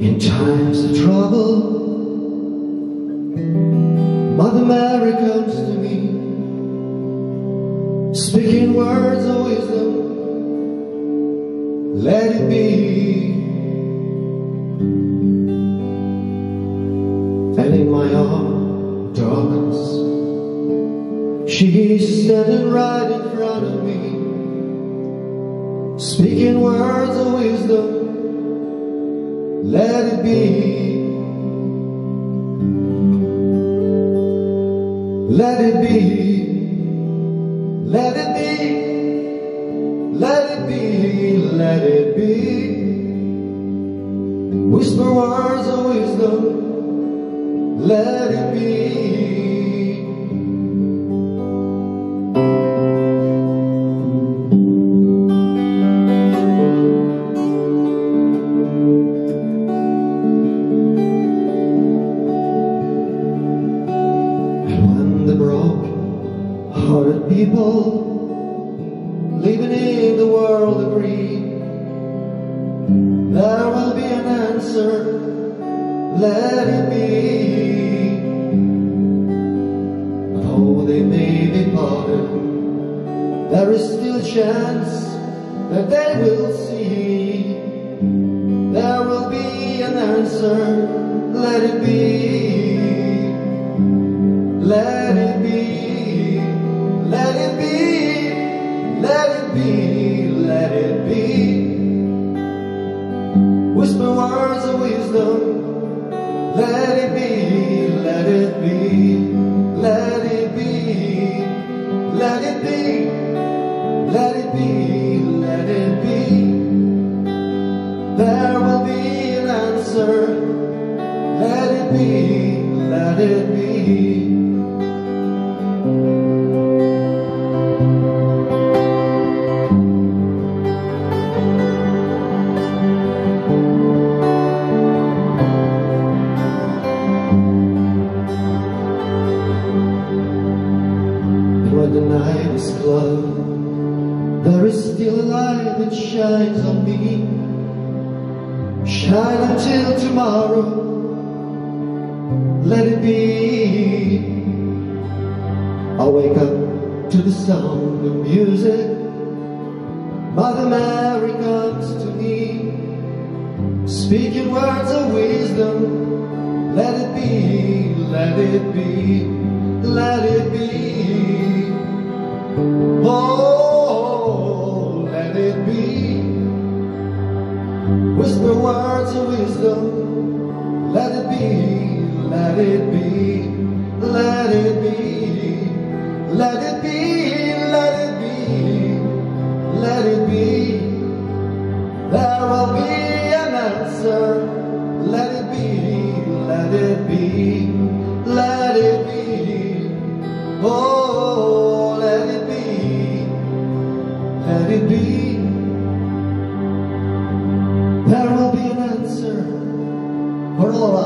in times of trouble. Mother Mary comes to me, speaking words of wisdom, let it be. And in my heart darkness, she is standing right in front of me, speaking words of wisdom, let it be. Let it be, let it be, let it be, let it be. Whisper words of wisdom, let it be. Broken-hearted people living in the world agree there will be an answer, let it be. Though they may be parted, there is still a chance that they will see there will be an answer, let it be. Let it be, let it be, let it be, let it be. Whisper words of wisdom, let it be, let it be, let it be, let it be, let it be, let it be. There will be an answer, let it be, let it be. The night is closed, there is still a light that shines on me. Shine until tomorrow, let it be. I wake up to the sound of music. Mother Mary comes to me, speaking words of wisdom, let it be, let it be, let it be. Oh, let it be. Whisper words of wisdom, let it be, let it be, let it be, let it be, let it be, let it be. There will be an answer, let it be, let it be, let it be. Oh, let it be. There will be an answer for all of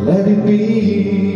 us. Let it be.